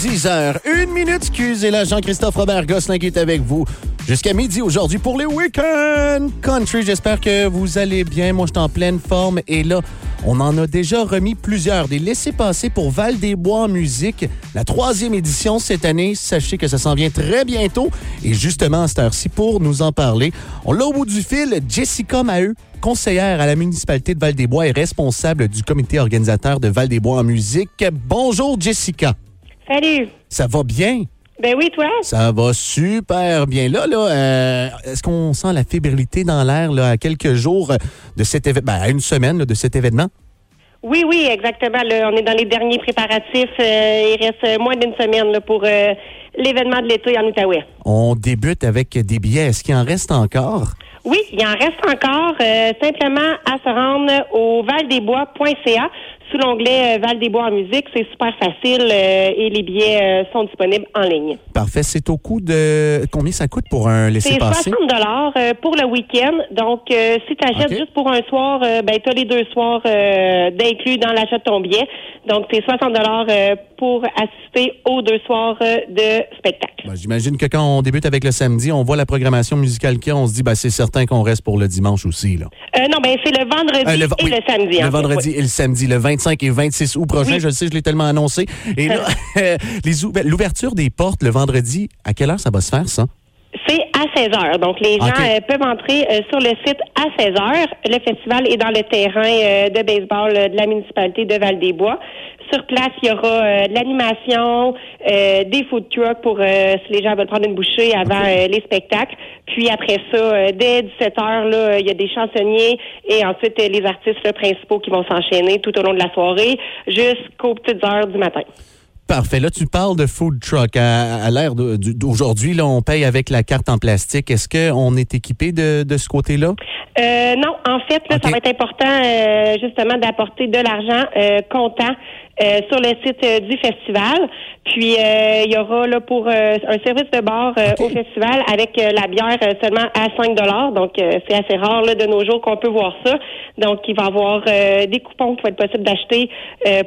10h01, excusez-la, Jean-Christophe Robert-Gosselin qui est avec vous jusqu'à midi aujourd'hui pour les Week-end Country. J'espère que vous allez bien. Moi, je suis en pleine forme et là, on en a déjà remis plusieurs des laissez-passer pour Valdesbois en musique. La 3e édition cette année, sachez que ça s'en vient très bientôt. Et justement, à cette heure-ci, pour nous en parler, on l'a au bout du fil, Jessica Maheu, conseillère à la municipalité de Valdesbois et responsable du comité organisateur de Valdesbois en musique. Bonjour, Jessica. Salut. Ça va bien? Ben oui, toi? Ça va super bien. Là, est-ce qu'on sent la fébrilité dans l'air là, à quelques jours de cet événement, à une semaine là, de cet événement? Oui, exactement. Là, on est dans les derniers préparatifs. Il reste moins d'une semaine là, pour l'événement de l'été en Outaouais. On débute avec des billets. Est-ce qu'il en reste encore? Oui, il en reste encore. Simplement à se rendre au valdesbois.ca. Sous l'onglet Valdesbois en musique, c'est super facile et les billets sont disponibles en ligne. Parfait. C'est au coût de... Combien ça coûte pour un laisser-passer? C'est 60 $ pour le week-end. Donc, si tu achètes juste pour un soir, tu as les 2 soirs d'inclus dans l'achat de ton billet. Donc, c'est 60 $ pour assister aux 2 soirs de spectacle. Ben, j'imagine que quand on débute avec le samedi, on voit la programmation musicale qu'il y a, on se dit, c'est certain qu'on reste pour le dimanche aussi. Là. Non, c'est le vendredi et le samedi. Le vendredi et le samedi, le 25 et 26 août prochain, je le sais, je l'ai tellement annoncé. Et là, l'ouverture des portes le vendredi, à quelle heure ça va se faire, ça? C'est à 16h. Donc, les gens peuvent entrer sur le site à 16h. Le festival est dans le terrain de baseball de la municipalité de Valdesbois. Sur place, il y aura de l'animation, des food trucks pour si les gens veulent prendre une bouchée avant les spectacles. Puis après ça, dès 17h, là, il y a des chansonniers et ensuite les artistes principaux qui vont s'enchaîner tout au long de la soirée jusqu'aux petites heures du matin. Parfait. Là, tu parles de food truck. À l'ère d'aujourd'hui, là, on paye avec la carte en plastique. Est-ce qu'on est équipé de ce côté-là? Non. En fait, là, ça va être important justement d'apporter de l'argent comptant sur le site du festival. Puis, il y aura là pour un service de bar au festival avec la bière seulement à 5 $. Donc, c'est assez rare là, de nos jours qu'on peut voir ça. Donc, il va y avoir des coupons qui vont être possible d'acheter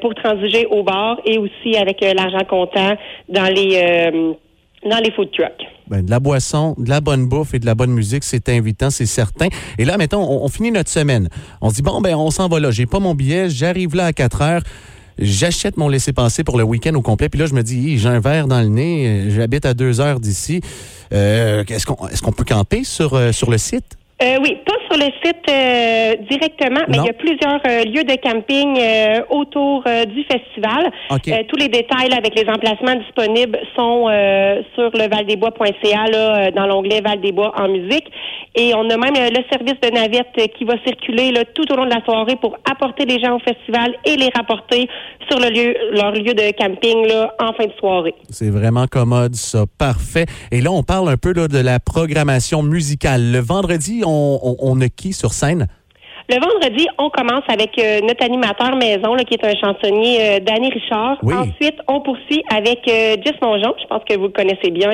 pour transiger au bar et aussi avec l'argent comptant dans les food trucks. Ben, de la boisson, de la bonne bouffe et de la bonne musique, c'est invitant, c'est certain. Et là, mettons, on finit notre semaine. On se dit, on s'en va là. J'ai pas mon billet, j'arrive là à 4h. J'achète mon laissez-passer pour le week-end au complet. Puis là, je me dis, j'ai un verre dans le nez, j'habite à 2 heures d'ici. Est-ce qu'on peut camper sur le site? Oui, pas sur le site directement, mais il y a plusieurs lieux de camping autour du festival. Tous les détails là, avec les emplacements disponibles sont sur le valdesbois.ca là, dans l'onglet Valdesbois en musique. Et on a même le service de navette qui va circuler là, tout au long de la soirée pour apporter les gens au festival et les rapporter sur leur lieu de camping là, en fin de soirée. C'est vraiment commode, ça. Parfait. Et là, on parle un peu là, de la programmation musicale. Le vendredi, on a qui sur scène? Le vendredi, on commence avec notre animateur maison, là, qui est un chansonnier, Dany Richard. Oui. Ensuite, on poursuit avec Just Mongeon. Je pense que vous le connaissez bien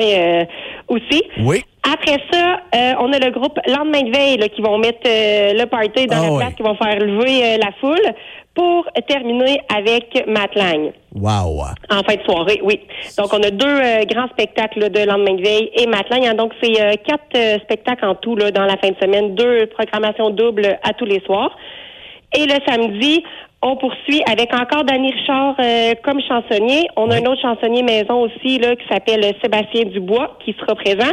aussi. Oui. Après ça, on a le groupe Lendemain de veille là, qui vont mettre le party dans la place, qui vont faire lever la foule pour terminer avec Matt Lang. Wow! En fin de soirée, oui. Donc, on a 2 grands spectacles là, de Lendemain de veille et Matt Lang. Donc, c'est 4 spectacles en tout là, dans la fin de semaine, 2 programmations doubles à tous les soirs. Et le samedi, on poursuit avec encore Dany Richard comme chansonnier. On a un autre chansonnier maison aussi là qui s'appelle Sébastien Dubois qui sera présent.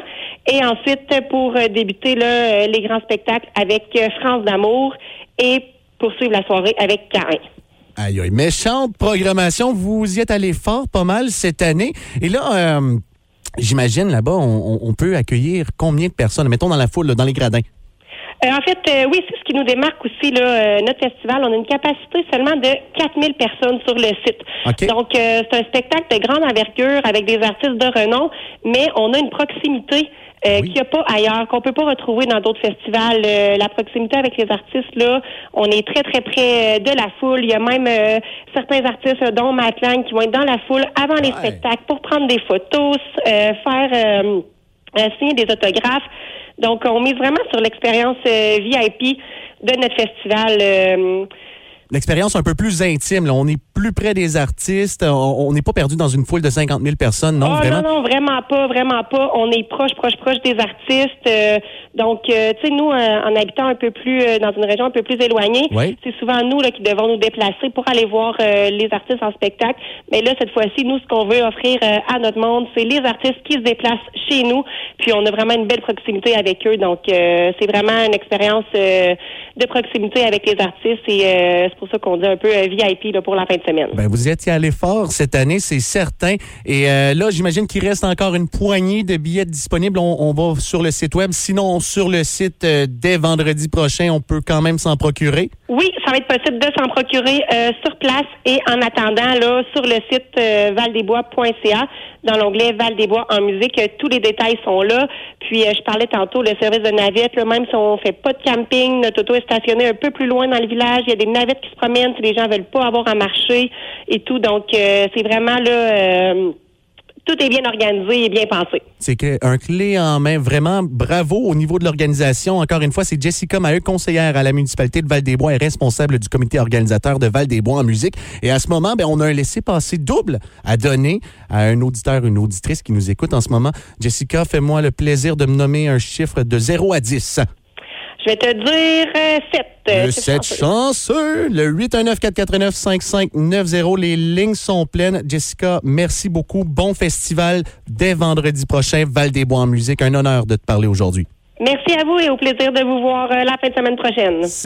Et ensuite, pour débuter là, les grands spectacles avec France d'amour et poursuivre la soirée avec Karin. Aïe, aïe, méchante programmation. Vous y êtes allé fort pas mal cette année. Et là, j'imagine là-bas, on peut accueillir combien de personnes? Mettons dans la foule, là, dans les gradins. Oui, c'est ce qui nous démarque aussi, là, notre festival. On a une capacité seulement de 4000 personnes sur le site. Donc, c'est un spectacle de grande envergure avec des artistes de renom, mais on a une proximité qu'il n'y a pas ailleurs, qu'on peut pas retrouver dans d'autres festivals. La proximité avec les artistes, là, on est très, très près de la foule. Il y a même certains artistes, dont Matt Lang, qui vont être dans la foule avant les spectacles pour prendre des photos, faire signer des autographes. Donc, on mise vraiment sur l'expérience VIP de notre festival. L'expérience un peu plus intime. Là. On est plus près des artistes? On n'est pas perdu dans une foule de 50 000 personnes, non? Non, vraiment pas. On est proche des artistes. Donc, tu sais, nous, en habitant un peu plus, dans une région un peu plus éloignée, oui, c'est souvent nous là qui devons nous déplacer pour aller voir les artistes en spectacle. Mais là, cette fois-ci, nous, ce qu'on veut offrir à notre monde, c'est les artistes qui se déplacent chez nous. Puis, on a vraiment une belle proximité avec eux. Donc, c'est vraiment une expérience de proximité avec les artistes. Et c'est pour ça qu'on dit un peu VIP là, pour la fin de semaine. Ben, vous êtes allé fort cette année, c'est certain. Et là, j'imagine qu'il reste encore une poignée de billets disponibles. On va sur le site web. Sinon, sur le site, dès vendredi prochain, on peut quand même s'en procurer? Oui, ça va être possible de s'en procurer sur place. Et en attendant, là, sur le site Valdesbois.ca, dans l'onglet Valdesbois en musique, tous les détails sont là. Puis, je parlais tantôt, le service de navette, là, même si on fait pas de camping, notre auto est stationnée un peu plus loin dans le village, il y a des navettes qui se promènent si les gens veulent pas avoir à marcher et tout. Donc, c'est vraiment là... Tout est bien organisé et bien pensé. C'est un clé en main. Vraiment, bravo au niveau de l'organisation. Encore une fois, c'est Jessica Maheu, conseillère à la municipalité de Val-des-Bois et responsable du comité organisateur de Val-des-Bois en musique. Et à ce moment, on a un laissez-passer double à donner à un auditeur, une auditrice qui nous écoute en ce moment. Jessica, fais-moi le plaisir de me nommer un chiffre de 0 à 10. Je vais te dire 7. Le 7 chanceux. Le 819-449-5590. Les lignes sont pleines. Jessica, merci beaucoup. Bon festival dès vendredi prochain. Val-des-Bois en musique. Un honneur de te parler aujourd'hui. Merci à vous et au plaisir de vous voir la fin de semaine prochaine.